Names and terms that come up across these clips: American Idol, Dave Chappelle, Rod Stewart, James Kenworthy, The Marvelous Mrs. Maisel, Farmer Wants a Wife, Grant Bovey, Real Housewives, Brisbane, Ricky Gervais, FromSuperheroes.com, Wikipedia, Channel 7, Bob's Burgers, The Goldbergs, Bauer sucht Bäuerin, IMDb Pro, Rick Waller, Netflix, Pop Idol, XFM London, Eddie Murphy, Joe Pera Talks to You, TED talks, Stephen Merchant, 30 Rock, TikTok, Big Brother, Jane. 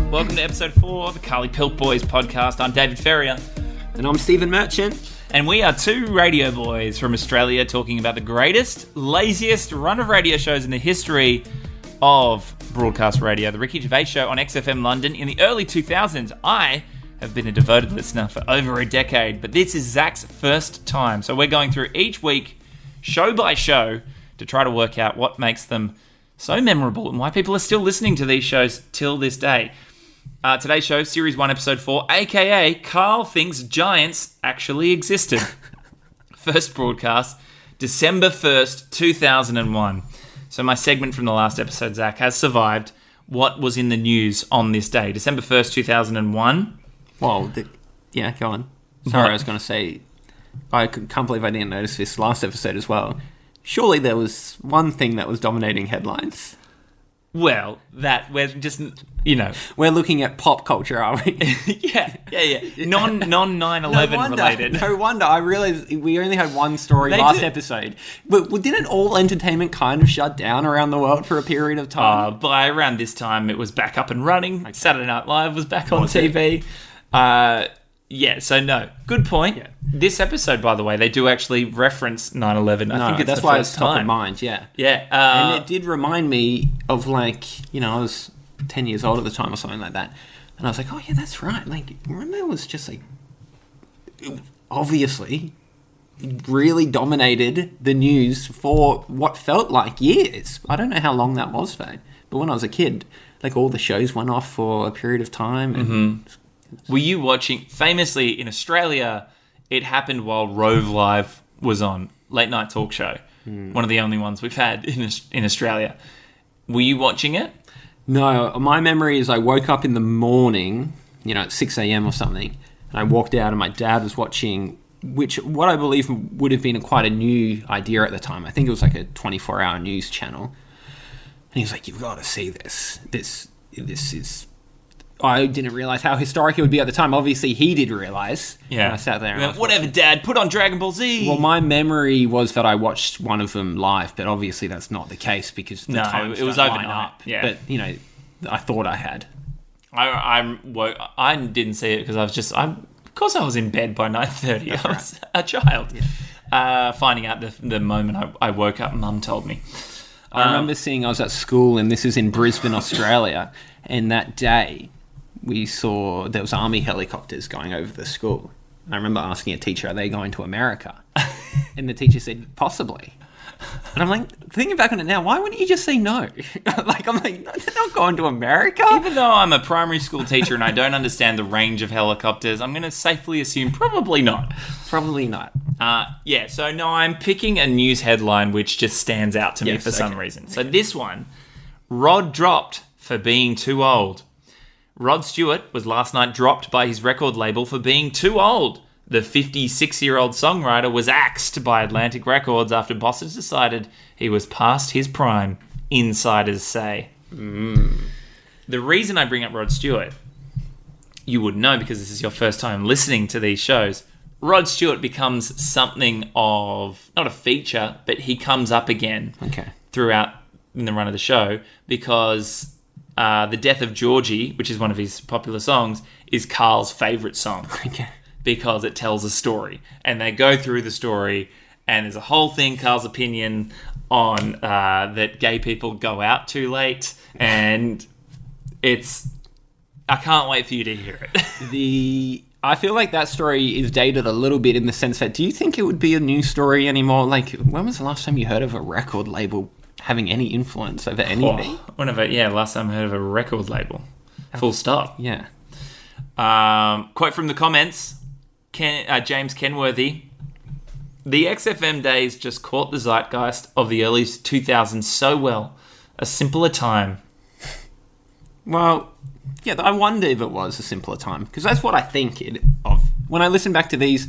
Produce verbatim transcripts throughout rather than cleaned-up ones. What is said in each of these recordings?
Welcome to episode four of the Carly Pilk Boys podcast. I'm David Ferrier. And I'm Stephen Merchant. And we are two radio boys from Australia talking about the greatest, laziest run of radio shows in the history of broadcast radio, the Ricky Gervais Show on X F M London in the early two thousands. I have been a devoted listener for over a decade, but this is Zach's first time. So we're going through each week, show by show, to try to work out what makes them so memorable and why people are still listening to these shows till this day. Uh, today's show, Series one, Episode four, a k a. Carl Thinks Giants Actually Existed. First broadcast, December first, two thousand one. So my segment from the last episode, Zach, has survived. What was in the news on this day? December first, two thousand one. Well, the, yeah, go on. Sorry, what? I was going to say, I can't believe I didn't notice this last episode as well. Surely there was one thing that was dominating headlines. Well, that we're just, you know, we're looking at pop culture, are we? yeah, yeah, yeah. Non non nine eleven related. No wonder. I realized we only had one story they last did. episode. But well, didn't all entertainment kind of shut down around the world for a period of time? Uh, by around this time, it was back up and running. Okay. Saturday Night Live was back on T V. Uh, yeah. So no, good point. Yeah. This episode, by the way, they do actually reference nine eleven. I no, think it's that's the why first it's top time. of mind. Yeah, yeah, uh, and it did remind me of, like, you know, I was ten years old at the time or something like that, and I was like, oh yeah, that's right. Like, remember, it was just like obviously really dominated the news for what felt like years. I don't know how long that was for, but when I was a kid, like, all the shows went off for a period of time. And mm-hmm. Were you watching? Famously in Australia, it happened while Rove Live was on, late night talk show. Mm. One of the only ones we've had in in Australia. Were you watching it? No, my memory is I woke up in the morning, you know, at six a.m. or something, and I walked out and my dad was watching, which what I believe would have been a, quite a new idea at the time. I think it was like a twenty-four hour news channel. And he was like, you've got to see this. This, this is... I didn't realise how historic it would be at the time. Obviously, he did realise. Yeah. And I sat there and went, whatever, Dad, put on Dragon Ball Z. Well, my memory was that I watched one of them live, but obviously that's not the case because the no, time it was overnight. Up. Yeah. But, you know, I thought I had. I I, woke, I didn't see it because I was just... I, of course, I was in bed by nine thirty. That's I was right. a child. Yeah. Uh, finding out the, the moment I, I woke up, Mum told me. I um, remember seeing I was at school, and this is in Brisbane, Australia, and that day... we saw there was army helicopters going over the school. And I remember asking a teacher, are they going to America? And the teacher said, possibly. And I'm like, thinking back on it now, why wouldn't you just say no? Like, I'm like, no, they're not going to America. Even though I'm a primary school teacher and I don't understand the range of helicopters, I'm going to safely assume probably not. Probably not. Uh, yeah, so no, I'm picking a news headline which just stands out to yes, me for okay. some reason. So this one, Rod dropped for being too old. Rod Stewart was last night dropped by his record label for being too old. The fifty-six-year-old songwriter was axed by Atlantic Records after bosses decided he was past his prime, insiders say. Mm. The reason I bring up Rod Stewart, you would know because this is your first time listening to these shows, Rod Stewart becomes something of, not a feature, but he comes up again okay. throughout in the run of the show because... Uh, the Death of Georgie, which is one of his popular songs, is Carl's favourite song okay. because it tells a story. And they go through the story and there's a whole thing, Carl's opinion on uh, that gay people go out too late. And it's... I can't wait for you to hear it. the I feel like that story is dated a little bit in the sense that do you think it would be a new story anymore? Like, when was the last time you heard of a record label having any influence over anything? Oh, whenever, yeah, last time I heard of a record label. Full stop. Yeah. Um, quote from the comments, Ken, uh, James Kenworthy. The X F M days just caught the zeitgeist of the early two thousands so well. A simpler time. Well, yeah, I wonder if it was a simpler time. Because that's what I think it, of. When I listen back to these,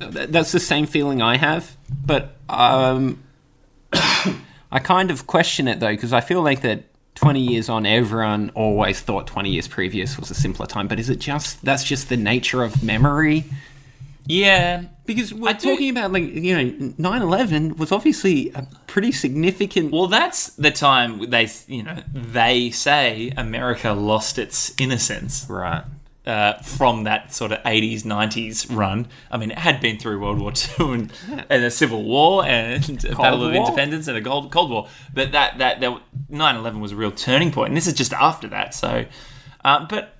that's the same feeling I have. But... um. I kind of question it, though, because I feel like that twenty years on, everyone always thought twenty years previous was a simpler time. But is it just... That's just the nature of memory? Yeah. Because we're I talking do... about, like, you know, nine eleven was obviously a pretty significant... Well, that's the time they, you know, they say America lost its innocence. Right. Uh, from that sort of eighties, nineties run. I mean, it had been through World War Two and, and a Civil War and a Battle of Independence and a Cold, Cold War. But that, that, that nine eleven was a real turning point. And this is just after that. So, uh, but...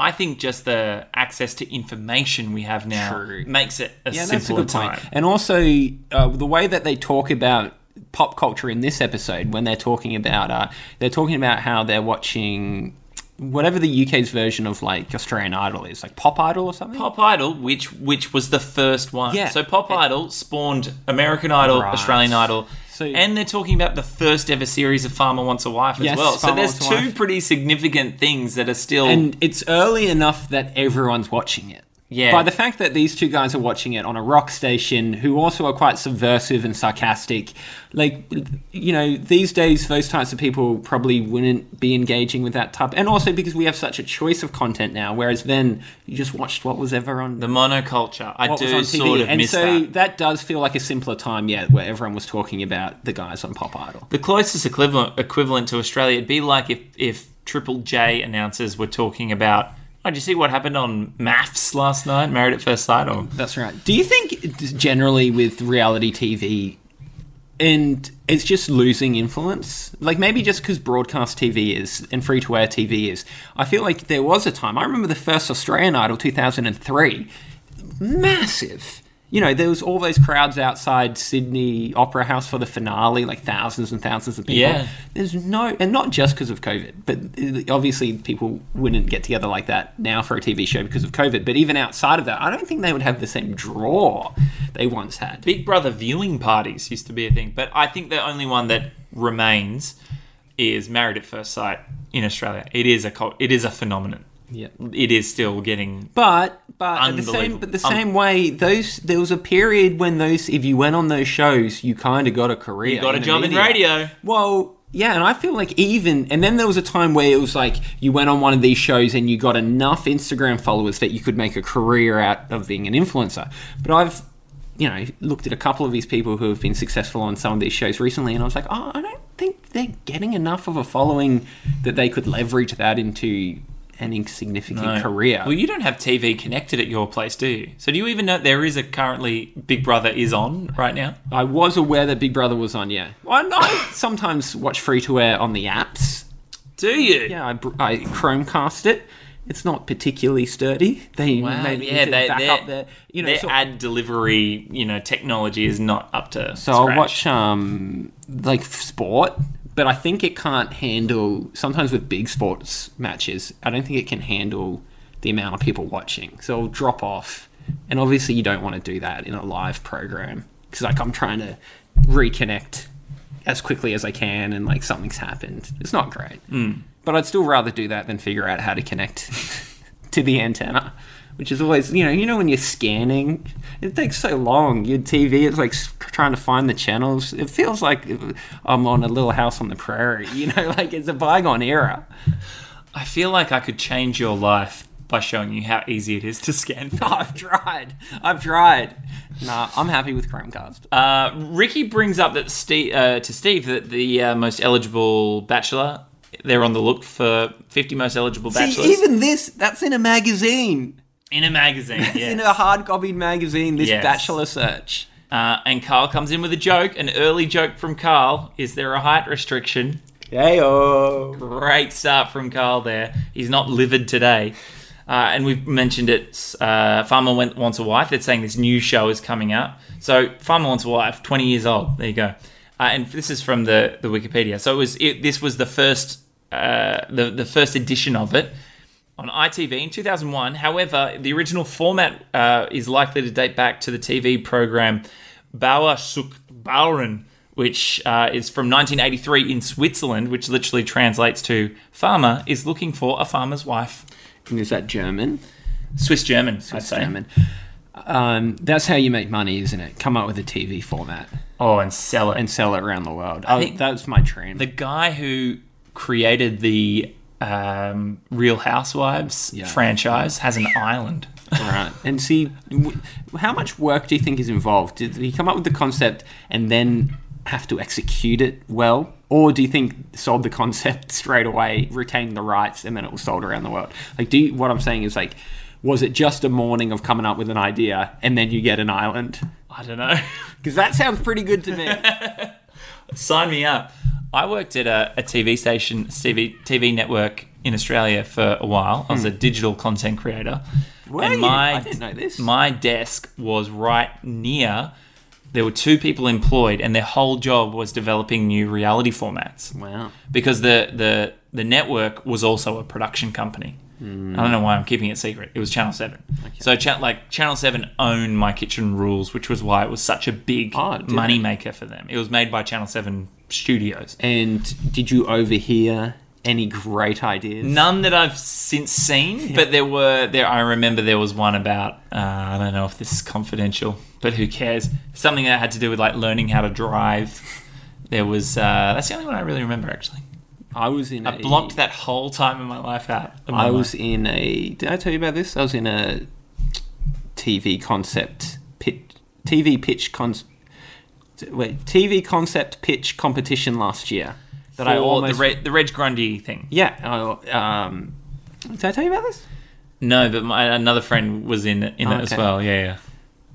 I think just the access to information we have now True. makes it a yeah, simpler that's a good time. Point. And also uh, the way that they talk about pop culture in this episode, when they're talking about, uh, they're talking about how they're watching whatever the U K's version of like Australian Idol is, like Pop Idol or something. Pop Idol, which which was the first one. Yeah. So Pop it, Idol spawned American Idol, right. Australian Idol. So, and they're talking about the first ever series of Farmer Wants a Wife as yes, well. Farmer so there's two wife. pretty significant things that are still... And it's early enough that everyone's watching it. Yeah. By the fact that these two guys are watching it on a rock station who also are quite subversive and sarcastic, like, you know, these days those types of people probably wouldn't be engaging with that type. And also because we have such a choice of content now, whereas then you just watched what was ever on... The monoculture. I do sort of miss that. And so that does feel like a simpler time, yeah, where everyone was talking about the guys on Pop Idol. The closest equivalent, equivalent to Australia would be like if, if Triple J announcers were talking about... Oh, did you see what happened on Maths last night? Married at First Sight? Or... That's right. Do you think generally with reality T V, and it's just losing influence? Like maybe just because broadcast T V is and free-to-air T V is. I feel like there was a time. I remember the first Australian Idol, two thousand three. Massive. You know, there was all those crowds outside Sydney Opera House for the finale, like thousands and thousands of people. Yeah. There's no... And not just because of COVID, but obviously people wouldn't get together like that now for a T V show because of COVID. But even outside of that, I don't think they would have the same draw they once had. Big Brother viewing parties used to be a thing. But I think the only one that remains is Married at First Sight in Australia. It is a cult, it is a phenomenon. Yeah, it is still getting, but but the same, but the same um, way those there was a period when those if you went on those shows you kind of got a career, you got a job in radio. Well, yeah, and I feel like even and then there was a time where it was like you went on one of these shows and you got enough Instagram followers that you could make a career out of being an influencer. But I've you know looked at a couple of these people who have been successful on some of these shows recently, and I was like, oh, I don't think they're getting enough of a following that they could leverage that into an insignificant no. career. Well, you don't have T V connected at your place, do you? So do you even know there is a currently Big Brother is on right now? I was aware that Big Brother was on, yeah. I, I sometimes watch free-to-air on the apps. Do you? Yeah, I, I Chromecast it. It's not particularly sturdy. They wow, made yeah, they, back up their... You know, their so, ad delivery, you know, technology is not up to So scratch. I'll watch, um, like, sport... But I think it can't handle... Sometimes with big sports matches, I don't think it can handle the amount of people watching. So it'll drop off. And obviously you don't want to do that in a live program. Because like I'm trying to reconnect as quickly as I can and like something's happened. It's not great. Mm. But I'd still rather do that than figure out how to connect to the antenna. Which is always... You know, you know when you're scanning? It takes so long. Your T V, it's like trying to find the channels. It feels like I'm on a little house on the prairie. You know, like it's a bygone era. I feel like I could change your life by showing you how easy it is to scan. No, I've tried. I've tried. Nah, I'm happy with Chromecast. Uh, Ricky brings up that Steve, uh, to Steve that the uh, most eligible bachelor, they're on the look for fifty most eligible bachelors. See, even this, that's in a magazine. In a magazine, yeah. In a hard-copied magazine, this yes. bachelor search. Uh, and Karl comes in with a joke. An early joke from Karl. Is there a height restriction? Hey-o. Great start from Karl there. He's not livid today. Uh, and we've mentioned it. Uh, Farmer Wants a Wife. They're saying this new show is coming up. So Farmer Wants a Wife, twenty years old. There you go. Uh, and this is from the, the Wikipedia. So it was. It, this was the first uh, the, the first edition of it. On I T V in two thousand one, however, the original format uh, is likely to date back to the T V program Bauer sucht Bäuerin, which uh, is from nineteen eighty-three in Switzerland, which literally translates to farmer is looking for a farmer's wife. And is that German? Swiss German, Swiss I'd say. German. Um, that's how you make money, isn't it? Come up with a T V format. Oh, and sell it. And sell it around the world. I think that's my dream. The guy who created the... Um, Real Housewives yeah. franchise has an island. All right. And see, how much work do you think is involved? Did he come up with the concept and then have to execute it well? Or do you think sold the concept straight away, retained the rights, and then it was sold around the world? Like, do you, what I'm saying is, like, was it just a morning of coming up with an idea and then you get an island? I don't know. Because that sounds pretty good to me. Sign me up. I worked at a, a T V station, T V, T V network in Australia for a while. I was hmm. a digital content creator. Were and you? My, I didn't know this. My desk was right near... There were two people employed and their whole job was developing new reality formats. Wow. Because the the, the network was also a production company. Mm. I don't know why I'm keeping it secret. It was Channel seven. Okay. So cha- like Channel seven owned My Kitchen Rules, which was why it was such a big oh, money maker for them. It was made by Channel seven Studios. And did you overhear any great ideas? None that I've since seen, yeah. but there were... there. I remember there was one about... Uh, I don't know if this is confidential, but who cares? Something that had to do with, like, learning how to drive. There was... Uh, that's the only one I really remember, actually. I was in I a... blocked that whole time of my life out. My I was life. in a... Did I tell you about this? I was in a T V concept... Pit, TV pitch... Con, wait, T V concept pitch competition last year. That For I almost... The, Re, the Reg Grundy thing. Yeah. I, um, did I tell you about this? No, but my, another friend was in, in oh, it okay. as well. Yeah, yeah.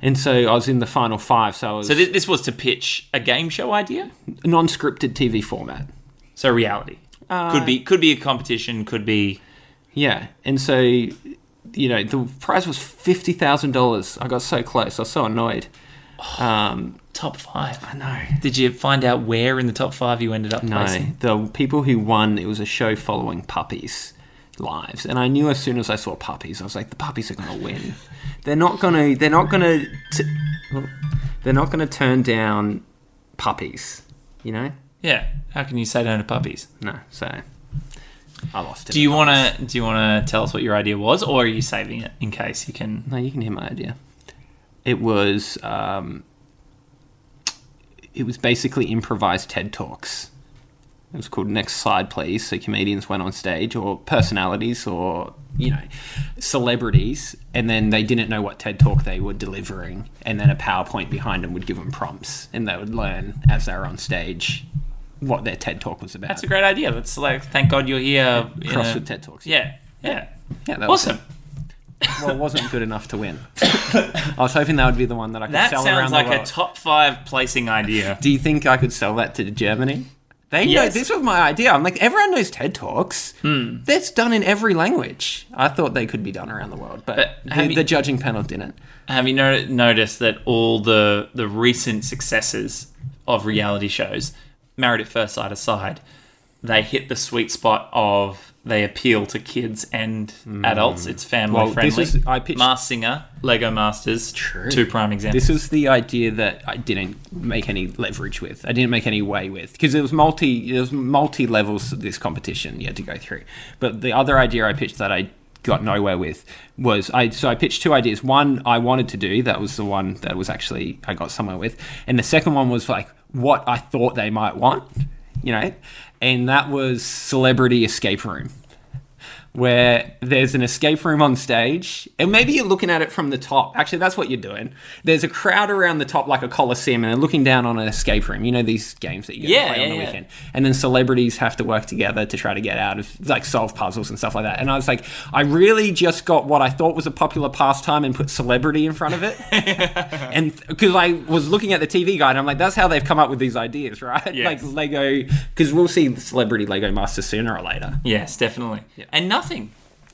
And so I was in the final five. So I was, so this was to pitch a game show idea, non-scripted T V format. So reality uh, could be could be a competition, could be yeah. And so, you know, the prize was fifty thousand dollars. I got so close. I was so annoyed. Oh, um, top five. I know. Did you find out where in the top five you ended up? No, placing? The people who won. It was a show following puppies. Lives, and I knew as soon as I saw puppies, I was like, the puppies are going to win. They're not going to. They're not going to. They're not going to turn down puppies. You know? Yeah. How can you say no to puppies? No. So I lost it. Do you want to? Do you want to tell us what your idea was, or are you saving it in case you can? No, you can hear my idea. It was. Um, it was basically improvised TED talks. It was called Next Slide, Please. So comedians went on stage, or personalities, or, you know, celebrities, and then they didn't know what TED talk they were delivering, and then a PowerPoint behind them would give them prompts, and they would learn as they were on stage what their TED talk was about. That's a great idea. That's like, thank God you're here. Cross know. with TED talks. Yeah, yeah, yeah. That awesome. Was well, it wasn't good enough to win. I was hoping that would be the one that I could that sell around like the world. That sounds like a top five placing idea. Do you think I could sell that to Germany? They yes. know this was my idea. I'm like, everyone knows TED talks. Hmm. That's done in every language. I thought they could be done around the world, but, but the, you, the judging panel didn't. Have you no- noticed that all the the recent successes of reality shows, Married at First Sight aside, they hit the sweet spot of they appeal to kids and mm. adults. It's family well, friendly. This is, I pitched- Masked Singer, Lego Masters, True. two prime examples. This is the idea that I didn't make any leverage with. I didn't make any way with, because there was multi there was multi levels of this competition you had to go through. But the other idea I pitched that I got nowhere with was I. So I pitched two ideas. One I wanted to do. That was the one that was actually I got somewhere with. And the second one was like what I thought they might want. You know, and that was celebrity escape room, where there's an escape room on stage, and maybe you're looking at it from the top. Actually, that's what you're doing. There's a crowd around the top, like a coliseum, and they're looking down on an escape room. You know these games that you go yeah, play yeah, on the yeah. weekend, and then celebrities have to work together to try to get out of, like, solve puzzles and stuff like that. And I was like, I really just got what I thought was a popular pastime and put celebrity in front of it, and because I was looking at the T V guide, and I'm like, that's how they've come up with these ideas, right? Yes. Like Lego, because we'll see the celebrity Lego master sooner or later. Yes, definitely, yeah. and. Nothing.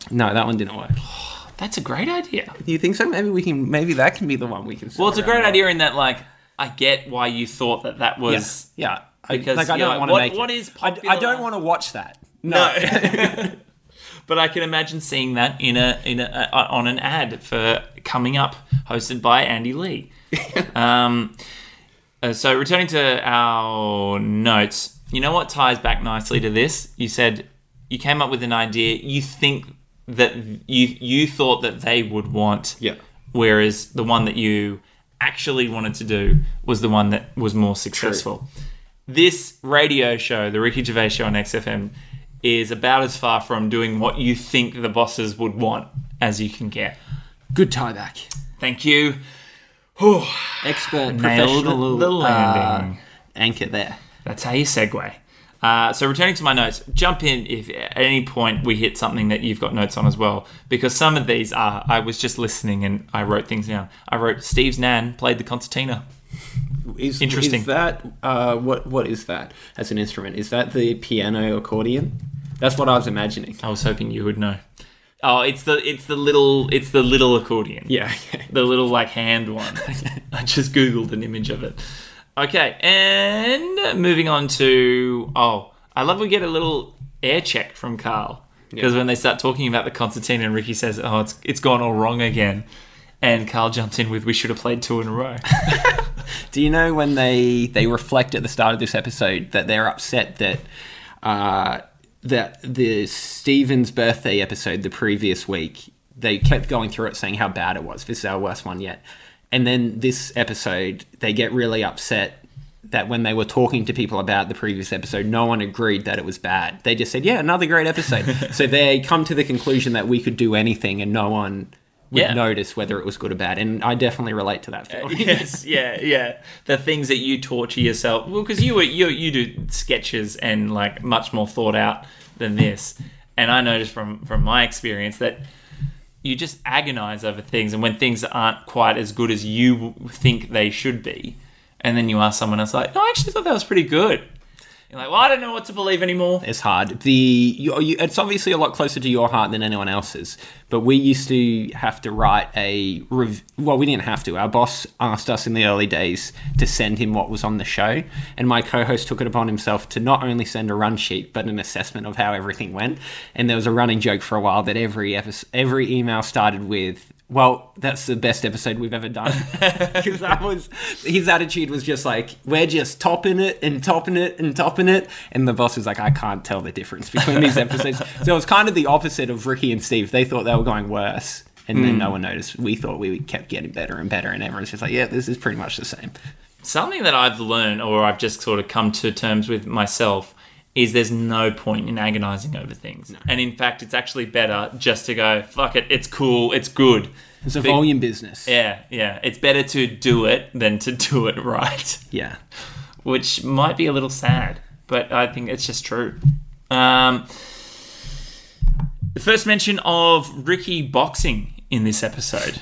No, that one didn't work. Oh, that's a great idea. You think so? Maybe we can. Maybe that can be the one we can. Well, it's a great idea in that, like, I get why you thought that that was. Yeah. yeah. Because like, I don't like, want to make. What is popular? I, I don't want to watch that. No. no. But I can imagine seeing that in a in a, a on an ad for Coming Up, hosted by Andy Lee. um. Uh, so returning to our notes, you know what ties back nicely to this? You said. You came up with an idea. You think that you you thought that they would want, yeah. Whereas the one that you actually wanted to do was the one that was more successful. True. This radio show, the Ricky Gervais Show on X F M, is about as far from doing what you think the bosses would want as you can get. Good tie back. Thank you. Whew. Expert, nailed professional, the landing. Uh, anchor there. That's how you segue. Uh, so returning to my notes, jump in if at any point we hit something that you've got notes on as well, because some of these are, I was just listening and I wrote things down. I wrote, Steve's nan played the concertina. Is, Interesting. Is that, uh, what, what is that as an instrument? Is that the piano accordion? That's what I was imagining. I was hoping you would know. Oh, it's the it's the little it's the little accordion. Yeah, okay. The little like hand one. I just googled an image of it. Okay, and moving on to oh, I love we get a little air check from Karl because yeah. when they start talking about the concertina and Ricky says, "Oh, it's it's gone all wrong again," and Karl jumps in with, "We should have played two in a row." Do you know when they they reflect at the start of this episode that they're upset that. Uh, That the Stephen's birthday episode the previous week, they kept going through it saying how bad it was. This is our worst one yet. And then this episode, they get really upset that when they were talking to people about the previous episode, no one agreed that it was bad. They just said, yeah, another great episode. So they come to the conclusion that we could do anything and no one would yeah. notice whether it was good or bad. And I definitely relate to that. Uh, yes, yeah, yeah. The things that you torture yourself. Well, because you, were, you you do sketches and like much more thought out than this. And I noticed from, from my experience that you just agonize over things. And when things aren't quite as good as you think they should be, and then you ask someone else like, no, I actually thought that was pretty good. You're like, well, I don't know what to believe anymore. It's hard. The you, you, it's obviously a lot closer to your heart than anyone else's. But we used to have to write a rev- well, we didn't have to. Our boss asked us in the early days to send him what was on the show, and my co-host took it upon himself to not only send a run sheet but an assessment of how everything went. And there was a running joke for a while that every episode, every email started with, well, that's the best episode we've ever done. Because that was his attitude was just like, we're just topping it and topping it and topping it. And the boss was like, I can't tell the difference between these episodes. So it was kind of the opposite of Ricky and Steve. They thought they were going worse. And mm. then no one noticed. We thought we kept getting better and better. And everyone's just like, yeah, this is pretty much the same. Something that I've learned or I've just sort of come to terms with myself is there's no point in agonizing over things. No. And in fact, it's actually better just to go, fuck it, it's cool, it's good. It's a Be- volume business. Yeah, yeah. It's better to do it than to do it right. Yeah. Which might be a little sad, but I think it's just true. Um, the first mention of Ricky boxing in this episode.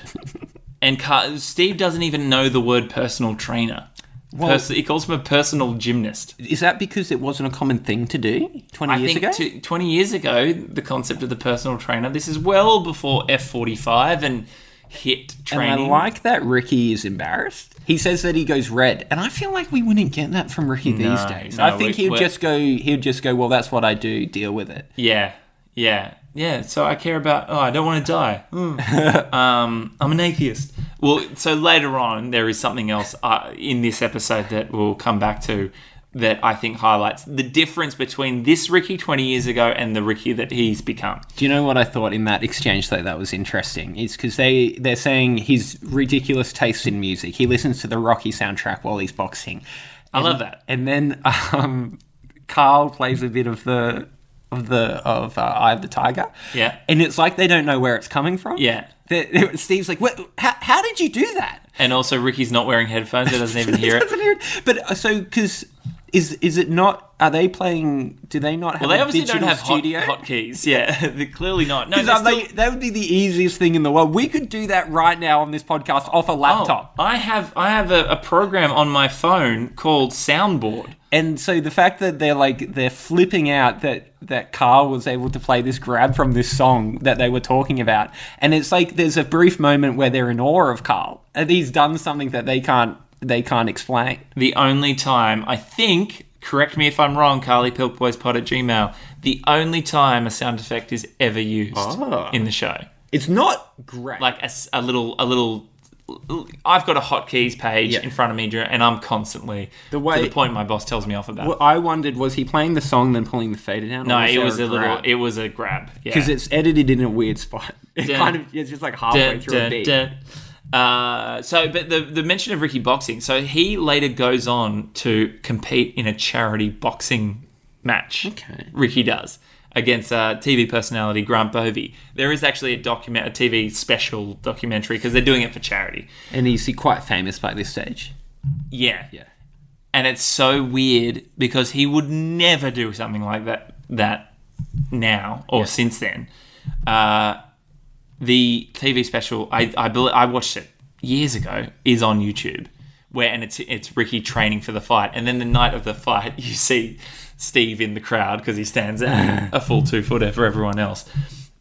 And Car- Steve doesn't even know the word personal trainer. Well, Pers- he calls him a personal gymnast. Is that because it wasn't a common thing to do twenty I years think ago? To, twenty years ago, the concept of the personal trainer, this is well before F forty-five and HIIT training. And I like that Ricky is embarrassed. He says that he goes red, and I feel like we wouldn't get that from Ricky no, these days. No, I think he'd just go, he'd just go, well, that's what I do, deal with it. Yeah, yeah, yeah. So I care about, oh, I don't want to die. Mm. um, I'm an atheist. Well, so later on, there is something else uh, in this episode that we'll come back to that I think highlights the difference between this Ricky twenty years ago and the Ricky that he's become. Do you know what I thought in that exchange, though, that was interesting? It's because they, they're saying his ridiculous taste in music. He listens to the Rocky soundtrack while he's boxing. And, I love that. And then um, Karl plays a bit of the... of the of uh, Eye of the Tiger. Yeah. And it's like they don't know where it's coming from. Yeah. They're, Steve's like, what, how, how did you do that? And also Ricky's not wearing headphones, so doesn't even hear it. Doesn't hear it. But so, because is is it not, are they playing, do they not have well, they a digital don't have studio? Hot, hotkeys, yeah. They're clearly not. No, still... they, that would be the easiest thing in the world. We could do that right now on this podcast off a laptop. Oh, I have, I have a, a program on my phone called Soundboard. And so the fact that they're like they're flipping out that that Karl was able to play this grab from this song that they were talking about, and it's like there's a brief moment where they're in awe of Karl, and he's done something that they can't they can't explain. The only time I think, correct me if I'm wrong, Carly Pilk Boys Pod at Gmail. The only time a sound effect is ever used oh. in the show. It's not great. Like a, a little a little. I've got a hotkeys page yeah. in front of me, and I'm constantly the way, to the point my boss tells me off about. Well, I wondered, was he playing the song then pulling the fader down? No, was it was a, a little. It was a grab because yeah. it's edited in a weird spot. It dun, kind of it's just like halfway dun, through dun, a beat. Dun. Uh, so, but the the mention of Ricky boxing. So he later goes on to compete in a charity boxing match. Okay, Ricky does. against uh, T V personality Grant Bovey. There is actually a document, a T V special documentary, because they're doing it for charity. And he's quite famous by this stage. Yeah. Yeah. And it's so weird because he would never do something like that that now or yeah. since then. Uh, the T V special, I I, believe, I watched it years ago, is on YouTube. Where and it's it's Ricky training for the fight, and then the night of the fight, you see Steve in the crowd because he stands out a full two footer for everyone else.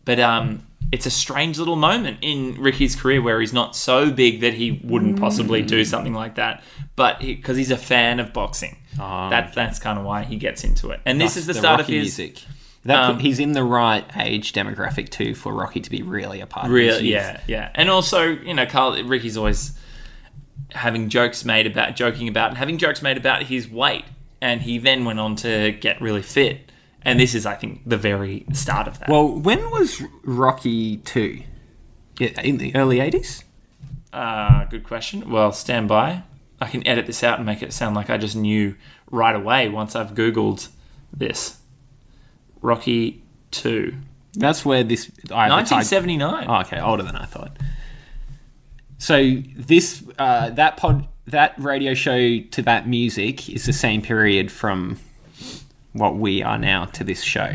But um, it's a strange little moment in Ricky's career where he's not so big that he wouldn't possibly do something like that, but because he, he's a fan of boxing, oh, that okay. that's kind of why he gets into it. And this that's is the, the start Rocky of his music. That, um, he's in the right age demographic too for Rocky to be really a part really, of his youth. Yeah, yeah, and also you know, Carl, Ricky's always. having jokes made about joking about and having jokes made about his weight, and he then went on to get really fit, and this is I think the very start of that. Well, when was Rocky two? In the early eighties? Uh, good question. Well, stand by. I can edit this out and make it sound like I just knew right away once I've googled this. Rocky two. That's where this nineteen seventy-nine. Oh, okay, older than I thought. So this uh, that pod that radio show to that music is the same period from what we are now to this show,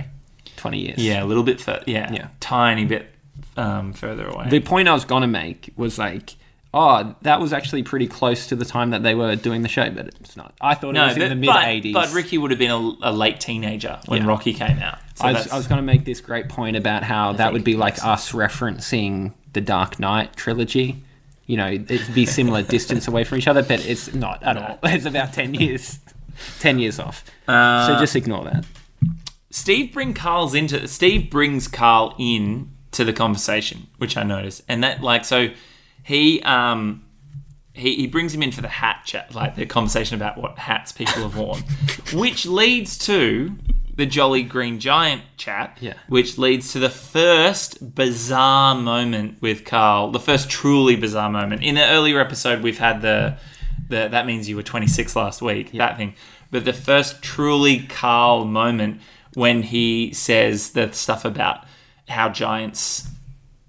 twenty years. Yeah, a little bit further. Yeah, yeah, tiny bit um, further away. The point I was gonna make was like, oh, that was actually pretty close to the time that they were doing the show, but it's not. I thought no, it was but, in the mid eighties. But, but Ricky would have been a, a late teenager when yeah. Rocky came out. So I, was, I was gonna make this great point about how I that would be like us referencing the Dark Knight trilogy. You know, it'd be similar distance away from each other, but it's not at all. It's about ten years, ten years off. Uh, so just ignore that. Steve bring Carl's into Steve brings Carl in to the conversation, which I noticed, and that like so, he um, he he brings him in for the hat chat, like the conversation about what hats people have worn, which leads to the Jolly Green Giant chat, yeah. which leads to the first bizarre moment with Carl, the first truly bizarre moment. In the earlier episode, we've had the, the that means you were twenty-six last week, yeah. that thing. But the first truly Carl moment when he says the stuff about how giants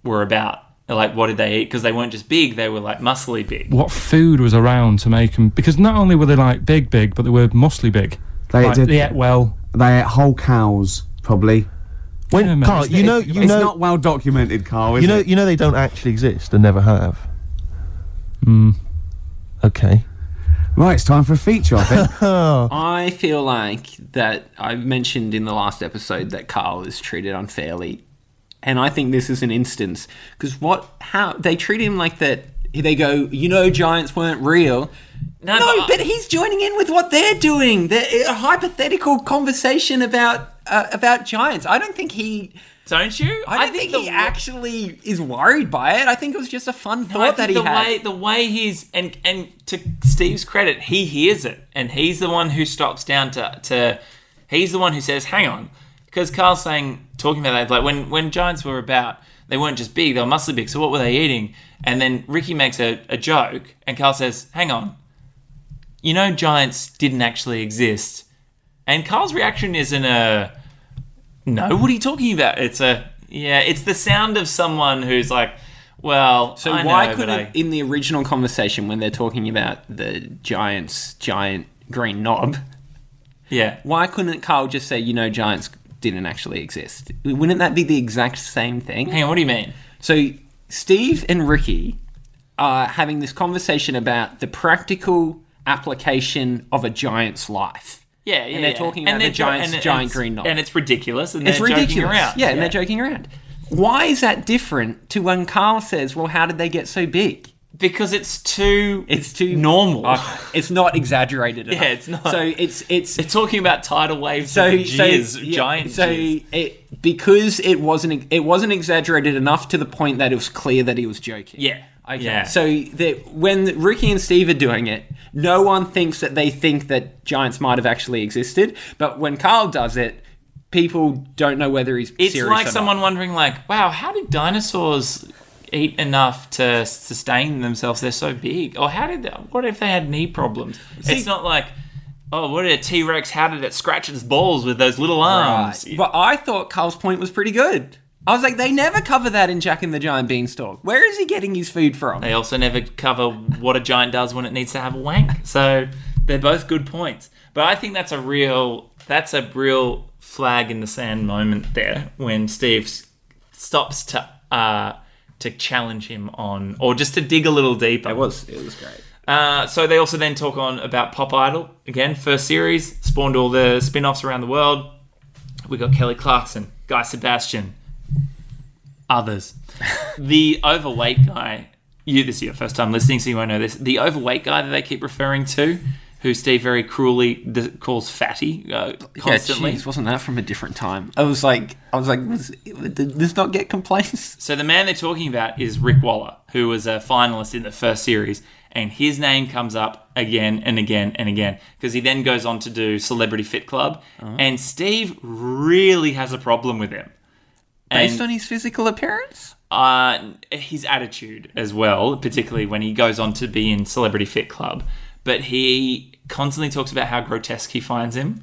were about. Like, what did they eat? Because they weren't just big, they were, like, muscly big. What food was around to make them? Because not only were they, like, big, big, but they were muscly big. They, like, did. They ate well. They ate whole cows, probably. When, Carl, you know, you it's know, not well documented, Carl. Is you know, it? you know, they don't actually exist and never have. Hmm. Okay. Right, it's time for a feature. I think. I feel like that I mentioned in the last episode that Carl is treated unfairly, and I think this is an instance because what, how they treat him like that. They go, you know, giants weren't real. No, no but, but he's joining in with what they're doing. They're a hypothetical conversation about uh, about giants. I don't think he... Don't you? I don't I think, think he w- actually is worried by it. I think it was just a fun thought no, I think that he the had. Way, the way he's... And, and to Steve's credit, he hears it. And he's the one who stops down to... to he's the one who says, hang on. Because Carl's saying, talking about that, like when, when giants were about... They weren't just big, they were muscly big, so what were they eating? And then Ricky makes a, a joke, and Carl says, hang on, you know giants didn't actually exist. And Carl's reaction isn't a, no, what are you talking about? It's a, yeah, it's the sound of someone who's like, well, so I why know, couldn't, I... in the original conversation when they're talking about the giants, giant green knob, yeah, why couldn't Carl just say, you know giants didn't actually exist? Wouldn't that be the exact same thing? Hang on, what do you mean? So Steve and Ricky are having this conversation about the practical application of a giant's life. Yeah, yeah. And they're yeah. talking about and the jo- giant's and giant green knob. And it's ridiculous. And it's they're ridiculous. joking around. Yeah, and yeah. they're joking around. Why is that different to when Carl says, well, how did they get so big? Because it's too it's too normal. Okay. It's not exaggerated enough. Yeah, it's not. So it's it's they're talking about tidal waves so, and jizz, so, yeah, giant so jizz. It because it wasn't it wasn't exaggerated enough to the point that it was clear that he was joking. Yeah. Okay. Yeah. So that when Ricky and Steve are doing it, no one thinks that they think that giants might have actually existed, but when Carl does it, people don't know whether he's it's serious or not. It's like someone wondering like, wow, how did dinosaurs eat enough to sustain themselves? They're so big. Or how did they, what if they had knee problems? See, it's not like oh, what did a T-Rex, how did it scratch its balls with those little arms? Right. Yeah. But I thought Carl's point was pretty good. I was like, they never cover that in Jack and the Giant Beanstalk. Where is he getting his food from? They also never cover what a giant does when it needs to have a wank. So they're both good points. But I think that's a real that's a real flag in the sand moment there when Steve stops to uh, to challenge him on, or just to dig a little deeper. It was it was great. Uh, so they also then talk on about Pop Idol again, first series, spawned all the spin-offs around the world. We got Kelly Clarkson, Guy Sebastian, others. The overweight guy. You, this is your first time listening, so you won't know this. The overweight guy that they keep referring to, who Steve very cruelly calls fatty uh, constantly. Yeah, geez, wasn't that from a different time? I was like, I was like, was, did this not get complaints? So the man they're talking about is Rick Waller, who was a finalist in the first series, and his name comes up again and again and again because he then goes on to do Celebrity Fit Club, uh-huh. and Steve really has a problem with him based and, on his physical appearance, uh, his attitude as well, particularly when he goes on to be in Celebrity Fit Club. But he constantly talks about how grotesque he finds him.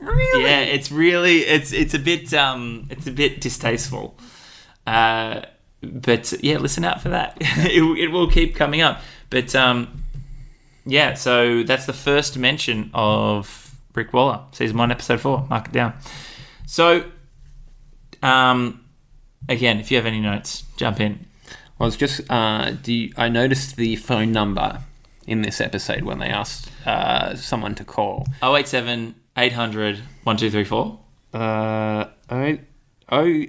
Really? Yeah, it's really it's it's a bit um it's a bit distasteful. Uh, but yeah, listen out for that. it, it will keep coming up. But um, yeah, so that's the first mention of Rick Waller, season one, episode four. Mark it down. So, um, again, if you have any notes, jump in. Well, it's just uh, do you, I noticed the phone number in this episode when they asked uh, someone to call. oh eight seven, eight hundred, one two three four Uh, oh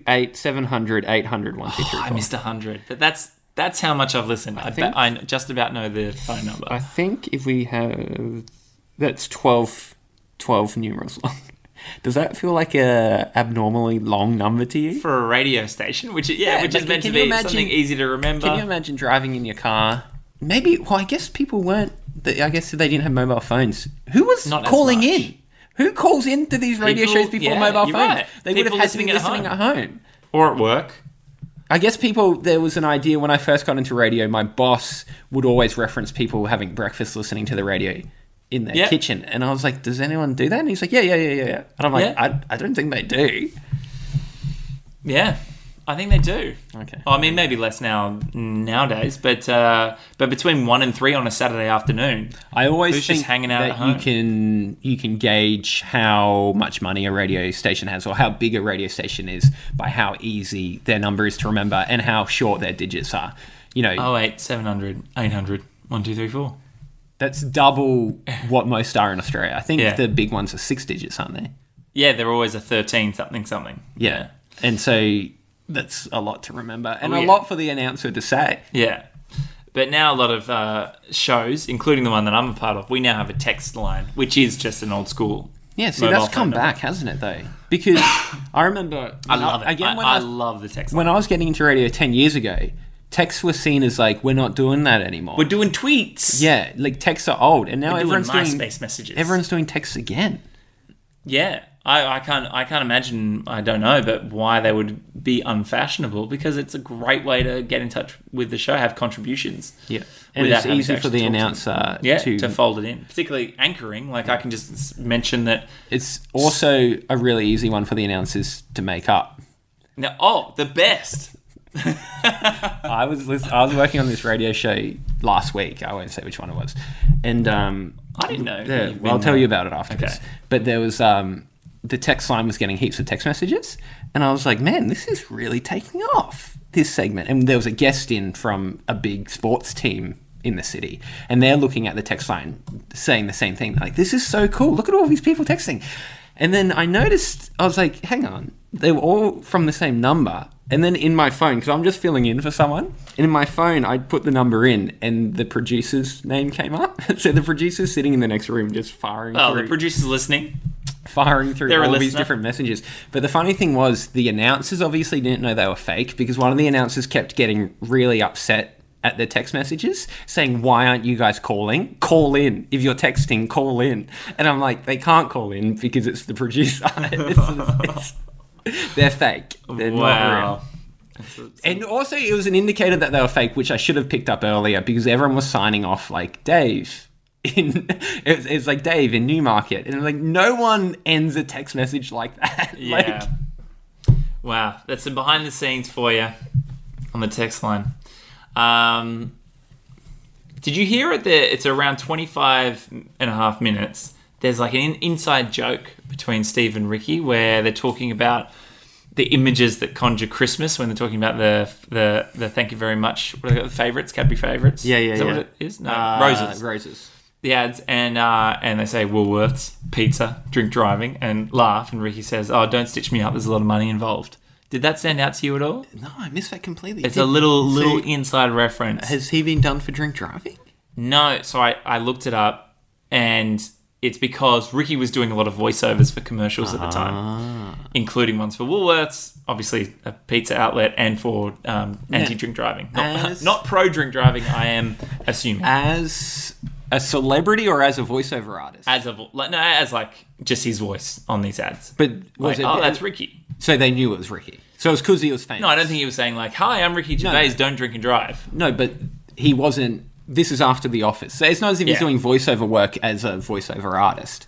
eight seven hundred, eight hundred, one two three four Oh, I missed one hundred, but that's that's how much I've listened. I, I, think, I just about know the phone number. I think if we have... That's twelve, twelve numerals long. Does that feel like a abnormally long number to you? For a radio station, which, yeah, yeah, which is meant to be imagine, something easy to remember. Can you imagine driving in your car... Maybe, well, I guess people weren't, I guess they didn't have mobile phones. Who was Not calling in? Who calls into these radio people, shows before yeah, mobile phones? Right. They people would have had listening to be at listening home. at home. Or at work. I guess people, there was an idea when I first got into radio, my boss would always reference people having breakfast listening to the radio in their yep. kitchen. And I was like, does anyone do that? And he's like, yeah, yeah, yeah, yeah. yeah. And I'm like, yeah. I, I don't think they do. Yeah. I think they do. Okay. I mean, maybe less now nowadays, but uh, but between one and three on a Saturday afternoon, I always who's think just hanging out that at home? you can you can gauge how much money a radio station has or how big a radio station is by how easy their number is to remember and how short their digits are. You know, oh eight seven hundred eight hundred one two three four. That's double what most are in Australia. I think yeah. the big ones are six digits, aren't they? Yeah, they're always a thirteen something something. Yeah, and so. That's a lot to remember and oh, yeah. a lot for the announcer to say. Yeah. But now a lot of uh, shows, including the one that I'm a part of, we now have a text line, which is just an old school. Yeah, see, that's come back, hasn't it, though? Because I remember... I love it. Again, I, I, I love the text line. When I was getting into radio ten years ago, texts were seen as like, we're not doing that anymore. We're doing tweets. Yeah, like texts are old. And now everyone's doing... MySpace messages. Everyone's doing texts again. Yeah. I, I can't I can't imagine, I don't know, but why they would be unfashionable because it's a great way to get in touch with the show, have contributions. Yeah. And it's easy for the announcer to, yeah, to... to fold it in, particularly anchoring. Like, I can just mention that... It's also a really easy one for the announcers to make up. Now, oh, the best. I was listen- I was working on this radio show last week. I won't say which one it was. And um, I didn't know. The, well, I'll tell you about it afterwards. Okay. But there was... Um, the text line was getting heaps of text messages and I was like, man, this is really taking off, this segment. And there was a guest in from a big sports team in the city and they're looking at the text line saying the same thing. They're like, this is so cool. Look at all these people texting. And then I noticed, I was like, hang on, they were all from the same number. And then in my phone, because I'm just filling in for someone, and in my phone, I put the number in, and the producer's name came up. So the producer's sitting in the next room just firing oh, through. Oh, the producer's listening. Firing through They're all these different messages. But the funny thing was, the announcers obviously didn't know they were fake, because one of the announcers kept getting really upset at the text messages, saying, why aren't you guys calling? Call in. If you're texting, call in. And I'm like, they can't call in, because it's the producer. it's, it's, they're fake. They're wow. not real. And also, it was an indicator that they were fake, which I should have picked up earlier because everyone was signing off like, Dave, in it's, it's like Dave in Newmarket, and like no one ends a text message like that. Yeah. Like, wow, that's some behind the scenes for you on the text line. Um, did you hear it there? It's around twenty-five and a half minutes. There's like an inside joke between Steve and Ricky where they're talking about the images that conjure Christmas when they're talking about the the, the thank you very much. What are they, the favourites? Cadbury favourites? Yeah, yeah, is that yeah. what it is? No, uh, roses. Roses. The ads. And uh, and they say Woolworths, pizza, drink driving, and laugh. And Ricky says, oh, don't stitch me up. There's a lot of money involved. Did that stand out to you at all? No, I missed that completely. It's Did, a little little so inside reference. Has he been done for drink driving? No. So I, I looked it up, and it's because Ricky was doing a lot of voiceovers for commercials uh-huh. at the time, including ones for Woolworths, obviously a pizza outlet, and for um, anti-drink driving. Not, as, not pro-drink driving, I am assuming. As a celebrity or as a voiceover artist? As a like, no, as like just his voice on these ads. But was like, it, oh, it, that's Ricky. So they knew it was Ricky. So it was because he was famous. No, I don't think he was saying like, hi, I'm Ricky Gervais, no. don't drink and drive. No, but he wasn't. This is after The Office. So it's not as if yeah. he's doing voiceover work as a voiceover artist.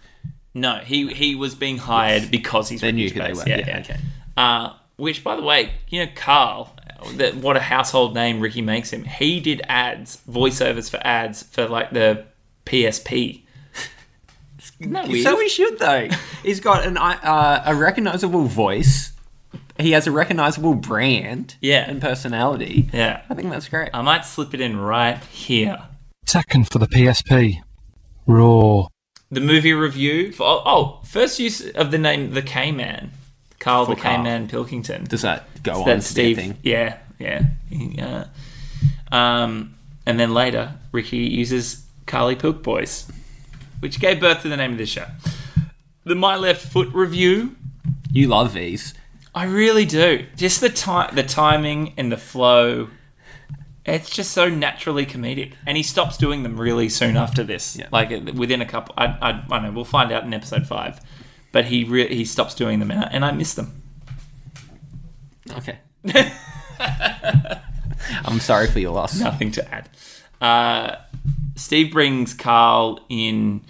No, he he was being hired yes. because he's Ricky Gervais. They knew who they were. Yeah, yeah. Okay. Uh, which, by the way, you know, Karl, that, what a household name Ricky makes him. He did ads, voiceovers for ads for like the P S P. No, so we should though. He's got an uh, a recognizable voice. He has a recognizable brand yeah. and personality. Yeah. I think that's great. I might slip it in right here. Taken for the P S P. Raw. The movie review. For, oh, oh, first use of the name The K-Man. Carl for the Carl. K-Man Pilkington. Does that go so on to Steve, be a thing? Yeah, yeah. yeah. Um, and then later, Ricky uses Carly Pilk Boys, which gave birth to the name of this show. The My Left Foot review. You love these. I really do. Just the ti- the timing and the flow. It's just so naturally comedic. And he stops doing them really soon after this. Yeah. Like within a couple... I, I, I don't know. We'll find out in episode five. But he re- he stops doing them and I, and I miss them. Okay. I'm sorry for your loss. Nothing to add. Uh, Steve brings Carl in...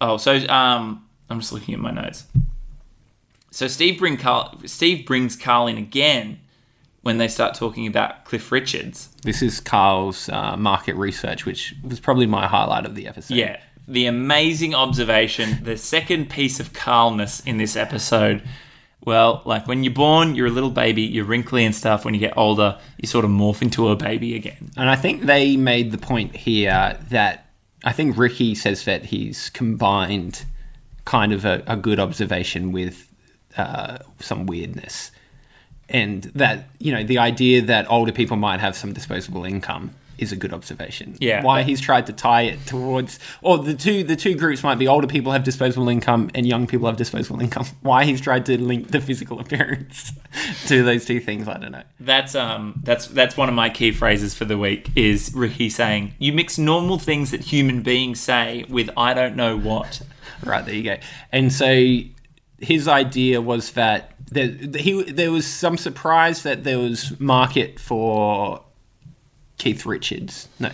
Oh, so... um, I'm just looking at my notes. So Steve, bring Carl, Steve brings Carl in again when they start talking about Cliff Richards. This is Carl's uh, market research, which was probably my highlight of the episode. Yeah, the amazing observation, the second piece of Carlness in this episode. Well, like when you're born, you're a little baby, you're wrinkly and stuff. When you get older, you sort of morph into a baby again. And I think they made the point here that I think Ricky says that he's combined kind of a, a good observation with Uh, some weirdness, and that, you know, the idea that older people might have some disposable income is a good observation. Yeah, why he's tried to tie it towards, or the two the two groups might be older people have disposable income and young people have disposable income. Why he's tried to link the physical appearance to those two things, I don't know. That's um that's that's one of my key phrases for the week is Ricky saying, "You mix normal things that human beings say with I don't know what." Right, there you go. And so. His idea was that there, he, there was some surprise that there was market for Keith Richards. No.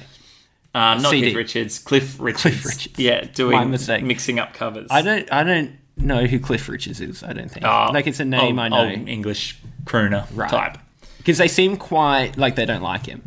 Um, not C D. Keith Richards, Cliff Richards. Cliff Richards. Yeah, doing My mistake. mixing up covers. I don't I don't know who Cliff Richards is, I don't think. Oh, like it's a name old, I know. Old English crooner right. type. Because they seem quite like they don't like him.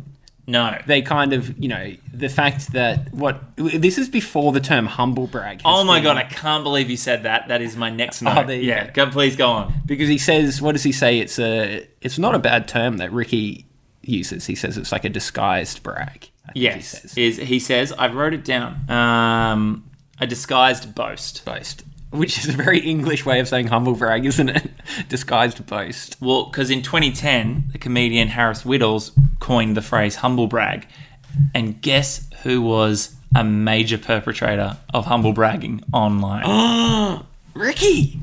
No. They kind of, you know, the fact that what... This is before the term humble brag. Oh, my been, God. I can't believe you said that. That is my next note. Oh, yeah. Go. go. Please go on. Because he says... What does he say? It's a. It's not a bad term that Ricky uses. He says it's like a disguised brag. I think yes. He says. Is, he says... I wrote it down. Um, a disguised boast. Boast. Which is a very English way of saying humble brag, isn't it? Disguised boast. Well, because in twenty ten, the comedian Harris Whittles coined the phrase humble brag. And guess who was a major perpetrator of humble bragging online? Oh, Ricky!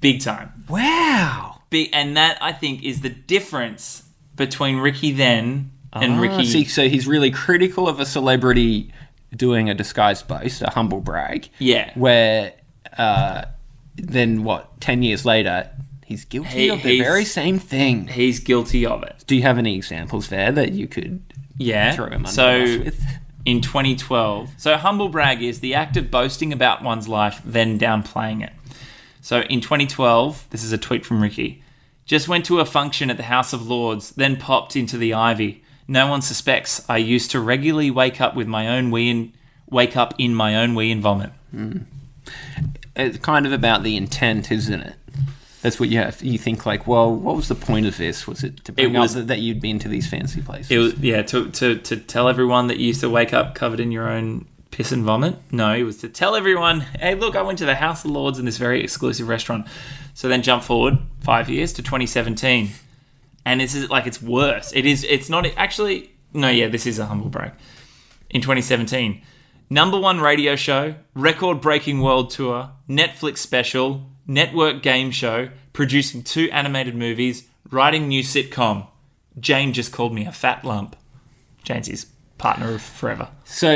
Big time. Wow. Big, and that, I think, is the difference between Ricky then and ah, Ricky... See, so he's really critical of a celebrity doing a disguised boast, a humble brag. Yeah. Where... Uh, then what? Ten years later, he's guilty he, of the very same thing. He's guilty of it. Do you have any examples there that you could yeah. throw him under so, the bus with? in twenty twelve. So humble brag is the act of boasting about one's life, then downplaying it. So in twenty twelve, this is a tweet from Ricky, just went to a function at the House of Lords, then popped into the Ivy. No one suspects I used to regularly wake up with my own wee and wake up in my own wee and vomit. Mm. It's kind of about the intent, isn't it? That's what you have. You think like, well, what was the point of this? Was it to bring it was, up that you'd been to these fancy places? It was, yeah, to, to to tell everyone that you used to wake up covered in your own piss and vomit? No, it was to tell everyone, hey, look, I went to the House of Lords in this very exclusive restaurant. So then jump forward five years to twenty seventeen. And this is like, it's worse. It is, it's not actually, no, yeah, this is a humble brag. In twenty seventeen, number one radio show, record-breaking world tour, Netflix special, network game show, producing two animated movies, writing new sitcom. Jane just called me a fat lump. Jane's his partner of forever. So,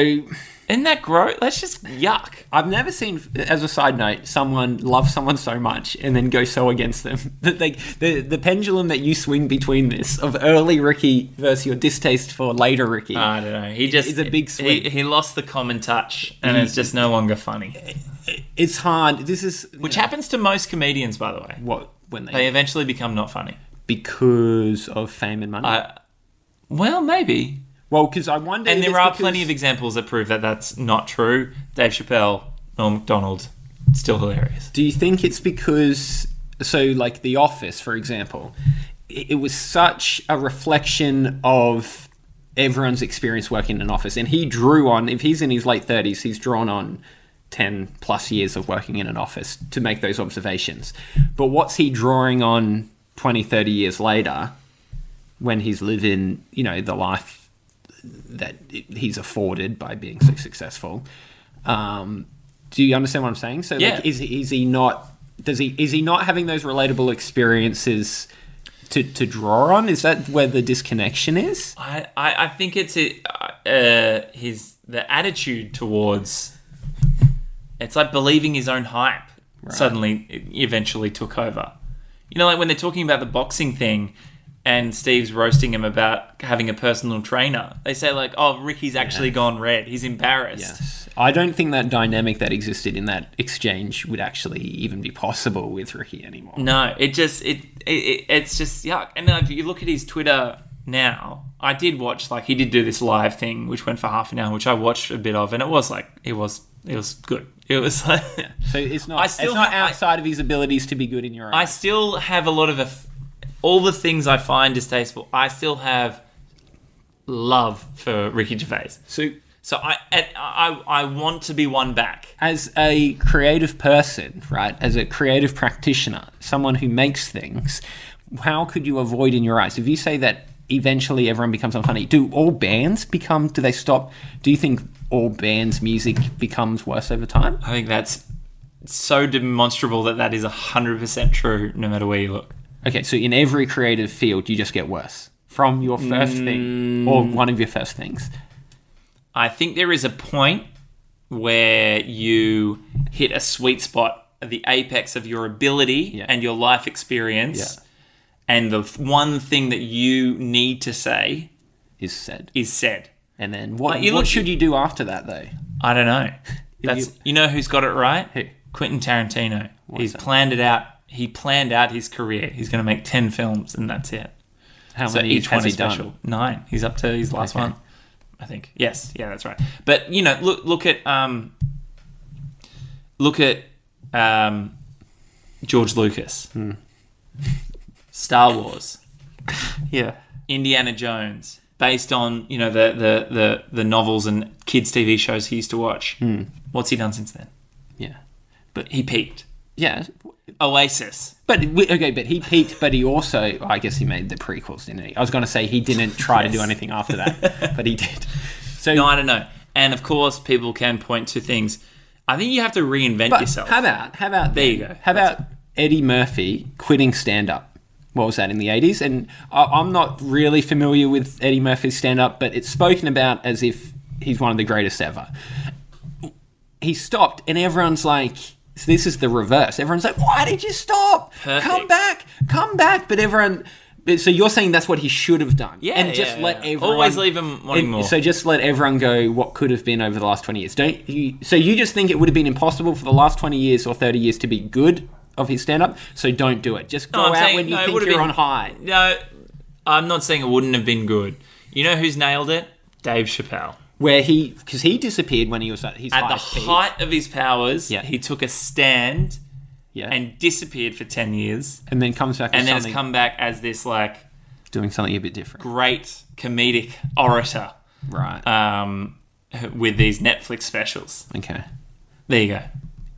isn't that gross? That's just yuck. I've never seen, as a side note, someone love someone so much and then go so against them. That they, the the pendulum that you swing between this of early Ricky versus your distaste for later Ricky. I don't know. He just is a big swing. He, he lost the common touch, and it's just no longer funny. It's hard. This is which know. happens to most comedians, by the way. What when they they eventually become not funny because of fame and money. I, well, maybe. Well, because I wonder. And there are because... plenty of examples that prove that that's not true. Dave Chappelle, Norm Macdonald, still hilarious. Do you think it's because? So, like The Office, for example, it was such a reflection of everyone's experience working in an office, and he drew on. If he's in his late thirties, he's drawn on ten plus years of working in an office to make those observations. But what's he drawing on twenty, thirty years later when he's living, you know, the life that he's afforded by being so successful? Um, do you understand what I'm saying? So yeah. like, is, is he not, does he, is he not having those relatable experiences to, to draw on? Is that where the disconnection is? I, I, I think it's uh, his, the attitude towards, it's like believing his own hype right. suddenly eventually took over. You know, like when they're talking about the boxing thing and Steve's roasting him about having a personal trainer, they say like, oh, Ricky's actually yes. gone red. He's embarrassed. Yes. I don't think that dynamic that existed in that exchange would actually even be possible with Ricky anymore. No, it just, it, it, it it's just yuck. And then if you look at his Twitter now, I did watch, like he did do this live thing, which went for half an hour, which I watched a bit of. And it was like, it was, it was good. It was like... Yeah. So it's not, I still, it's not outside I, of his abilities to be good in your own. I still have a lot of... A, all the things I find distasteful, I still have love for Ricky Gervais. So so I, I, I want to be won back. As a creative person, right? As a creative practitioner, someone who makes things, how could you avoid in your eyes? If you say that eventually everyone becomes unfunny, do all bands become... Do they stop... Do you think... all bands' music becomes worse over time? I think that's so demonstrable that that is one hundred percent true no matter where you look. Okay, so in every creative field, you just get worse from your first mm. thing or one of your first things. I think there is a point where you hit a sweet spot at the apex of your ability yeah. and your life experience yeah. and the one thing that you need to say is said. Is said. And then what, like, what look, should you do after that, though? I don't know. That's, you know who's got it right? Who? Quentin Tarantino. What's He's that? planned it out. He planned out his career. He's going to make ten films, and that's it. How so many each has one is he special. Done? Nine. He's up to his last okay. one, I think. Yes. Yeah, that's right. But, you know, look look at um, look at um, George Lucas. Hmm. Star Wars. yeah. Indiana Jones. Based on, you know, the, the, the, the novels and kids' T V shows he used to watch. Mm. What's he done since then? Yeah. But he peaked. Yeah. Oasis. But, okay, but he peaked, but he also, I guess he made the prequels, didn't he? I was going to say he didn't try yes. to do anything after that, but he did. So no, I don't know. And, of course, people can point to things. I think you have to reinvent but yourself. How about, how about... There you go. How about it. Eddie Murphy quitting stand-up? What was that, in the eighties? And I'm not really familiar with Eddie Murphy's stand-up, but it's spoken about as if he's one of the greatest ever. He stopped, and everyone's like, this is the reverse. Everyone's like, why did you stop? Perfect. Come back, come back. But everyone, So you're saying that's what he should have done. Yeah, and just yeah, let yeah. everyone... Always leave him wanting more. So just let everyone go what could have been over the last twenty years. Don't you, so you just think it would have been impossible for the last twenty years or thirty years to be good of his stand-up, so don't do it. Just go no, out saying, when you no, think you're been, on high. No, I'm not saying it wouldn't have been good. You know who's nailed it? Dave Chappelle. Where he... Because he disappeared when he was at his at the height peak. Of his powers, yeah. he took a stand... Yeah. And disappeared for ten years. And then comes back as And then has come back as this, like... Doing something a bit different. Great comedic orator. Right. Um, with these Netflix specials. Okay. There you go.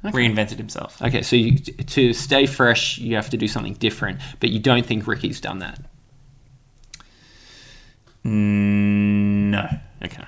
Okay. Reinvented himself. Okay, so you, to stay fresh, you have to do something different. But you don't think Ricky's done that? Mm, no. Okay.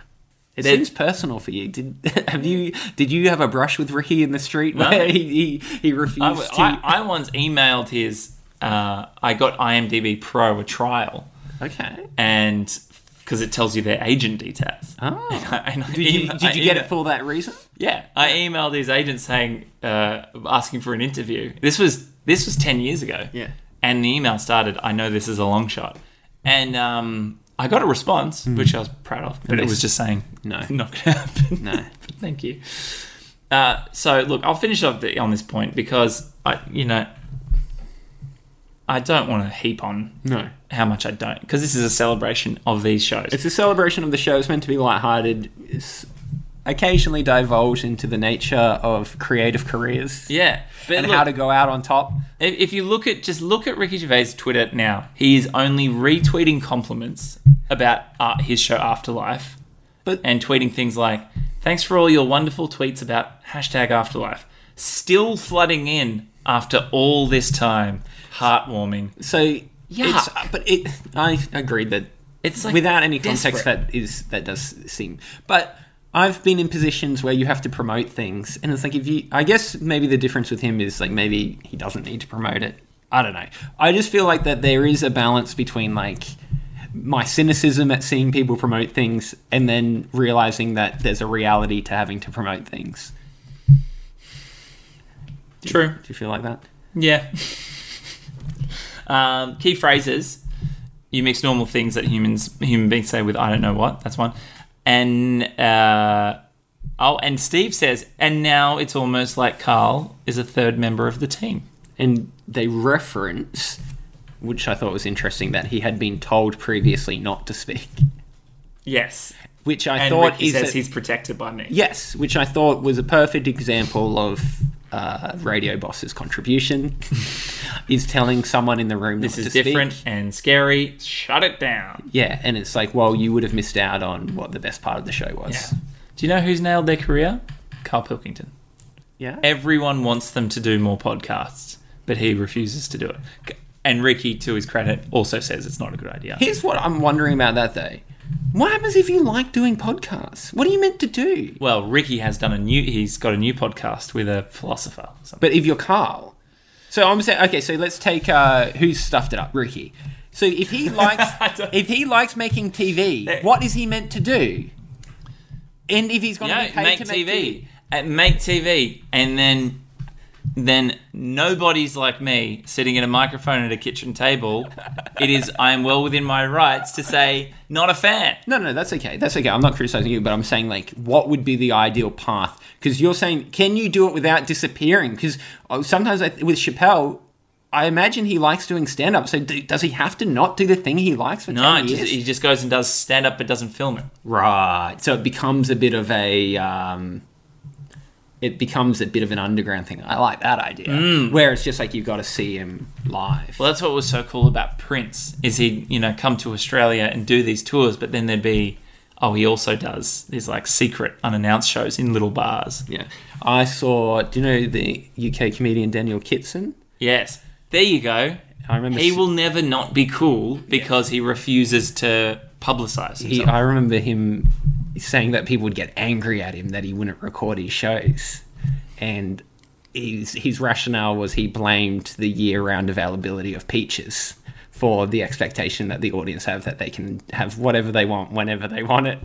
It seems personal for you. Did have you? Did you have a brush with Ricky in the street no. where he, he, he refused I, to? I, I once emailed his. Uh, I got IMDb Pro a trial. Okay. And because it tells you their agent details. Oh. And I, and did you, emailed, did you get it for that reason? Yeah, I emailed his agent saying, uh, asking for an interview. This was this was ten years ago. Yeah. And the email started. I know this is a long shot, and. Um, I got a response, mm. which I was proud of, but it was just saying, no, not going to happen. No. But thank you. Uh, so, look, I'll finish off the, on this point because, I, you know, I don't want to heap on no. how much I don't because this is a celebration of these shows. It's a celebration of the show. It's meant to be lighthearted. It's occasionally divulge into the nature of creative careers. Yeah. But and look, how to go out on top. If you look at, just look at Ricky Gervais' Twitter now. He is only retweeting compliments about uh, his show Afterlife but, and tweeting things like, thanks for all your wonderful tweets about hashtag Afterlife. Still flooding in after all this time. Heartwarming. So, yeah. But it, I agree that it's like without any context that is that does seem... But... I've been in positions where you have to promote things, and it's like if you... I guess maybe the difference with him is like maybe he doesn't need to promote it. I don't know. I just feel like that there is a balance between like my cynicism at seeing people promote things and then realizing that there's a reality to having to promote things. Do True. You, do you feel like that? Yeah. um, key phrases. You mix normal things that humans human beings say with I don't know what. That's one. And uh, oh, and Steve says, and now it's almost like Karl is a third member of the team. And they reference, which I thought was interesting, that he had been told previously not to speak. Yes, which I and thought Ricky is says a, he's protected by me. Yes, which I thought was a perfect example of uh, radio boss's contribution. Is telling someone in the room this not is to different speak. And scary. Shut it down. Yeah, and it's like, well, you would have missed out on what the best part of the show was. Yeah. Do you know who's nailed their career? Karl Pilkington. Yeah. Everyone wants them to do more podcasts, but he refuses to do it. And Ricky, to his credit, also says it's not a good idea. Here's what I'm wondering about that though. What happens if you like doing podcasts? What are you meant to do? Well, Ricky has done a new. He's got a new podcast with a philosopher. But if you're Karl. So I'm saying, okay, so let's take uh, who stuffed it up, Ricky. So if he likes if he likes making T V, what is he meant to do? And if he's going to be paid make to make T V, T V. Make T V, and then then nobody's like me sitting at a microphone at a kitchen table. It is I am well within my rights to say not a fan. No, no, that's okay. That's okay. I'm not criticizing you, but I'm saying like what would be the ideal path? Because you're saying, can you do it without disappearing? Because sometimes I, with Chappelle, I imagine he likes doing stand-up. So do, does he have to not do the thing he likes for no, ten years? No, he just goes and does stand-up but doesn't film it. Right. So it becomes a bit of a... Um, it becomes a bit of an underground thing. I like that idea. Mm. Where it's just like you've got to see him live. Well, that's what was so cool about Prince, is he'd you know, come to Australia and do these tours, but then there'd be... Oh, he also does these like secret unannounced shows in little bars. Yeah. I saw, do you know the U K comedian Daniel Kitson? Yes. There you go. I remember he s- will never not be cool because yeah. he refuses to publicise himself. He, I remember him saying that people would get angry at him that he wouldn't record his shows. And his, his rationale was he blamed the year-round availability of peaches for the expectation that the audience have that they can have whatever they want whenever they want it.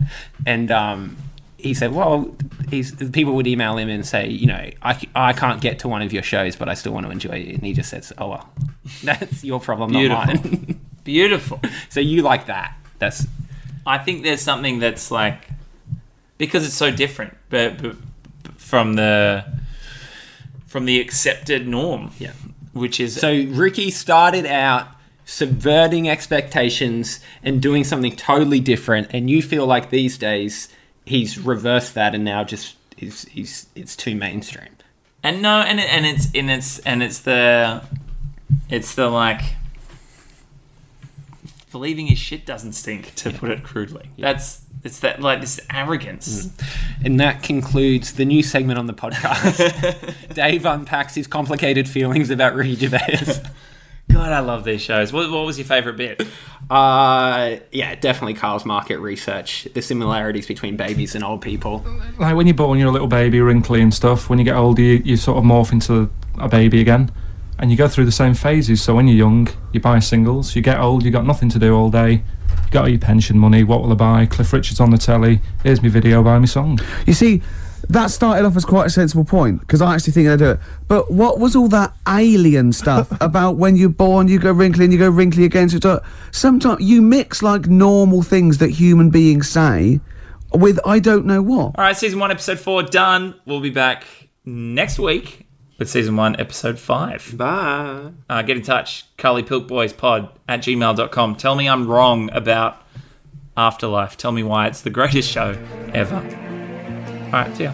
And um, he said, well, he's, people would email him and say, you know, I, I can't get to one of your shows, but I still want to enjoy it. And he just says, oh, well, that's your problem, not mine. Beautiful. So you like that. That's. I think there's something that's like, because it's so different but, but from the from the accepted norm. Yeah. Which is... So Ricky started out subverting expectations and doing something totally different, and you feel like these days he's reversed that and now just is is it's too mainstream. And no, and and it's and it's and it's the it's the like believing his shit doesn't stink, to yeah. put it crudely. Yeah. That's it's that like this arrogance. Mm. And that concludes the new segment on the podcast. Dave unpacks his complicated feelings about Ricky Gervais. God, I love these shows. What, what was your favourite bit? Uh, yeah, definitely Karl's market research. The similarities between babies and old people. Like when you're born, you're a little baby, wrinkly and stuff. When you get older, you, you sort of morph into a baby again. And you go through the same phases. So when you're young, you buy singles. You get old, you got nothing to do all day. You got all your pension money. What will I buy? Cliff Richards on the telly. Here's my video, buy me song. You see... That started off as quite a sensible point, because I actually think I do it. But what was all that alien stuff about when you're born, you go wrinkly and you go wrinkly again? So sometimes you mix, like, normal things that human beings say with I don't know what. All right, Season one, Episode four, done. We'll be back next week with Season one, Episode five. Bye. Uh, get in touch, Carly Pilk Boys pod at gmail dot com. Tell me I'm wrong about Afterlife. Tell me why it's the greatest show ever. All right, see ya.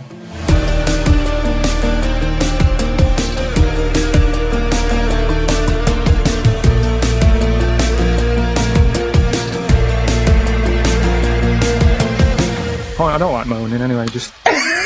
Oh, I don't like moaning anyway, just...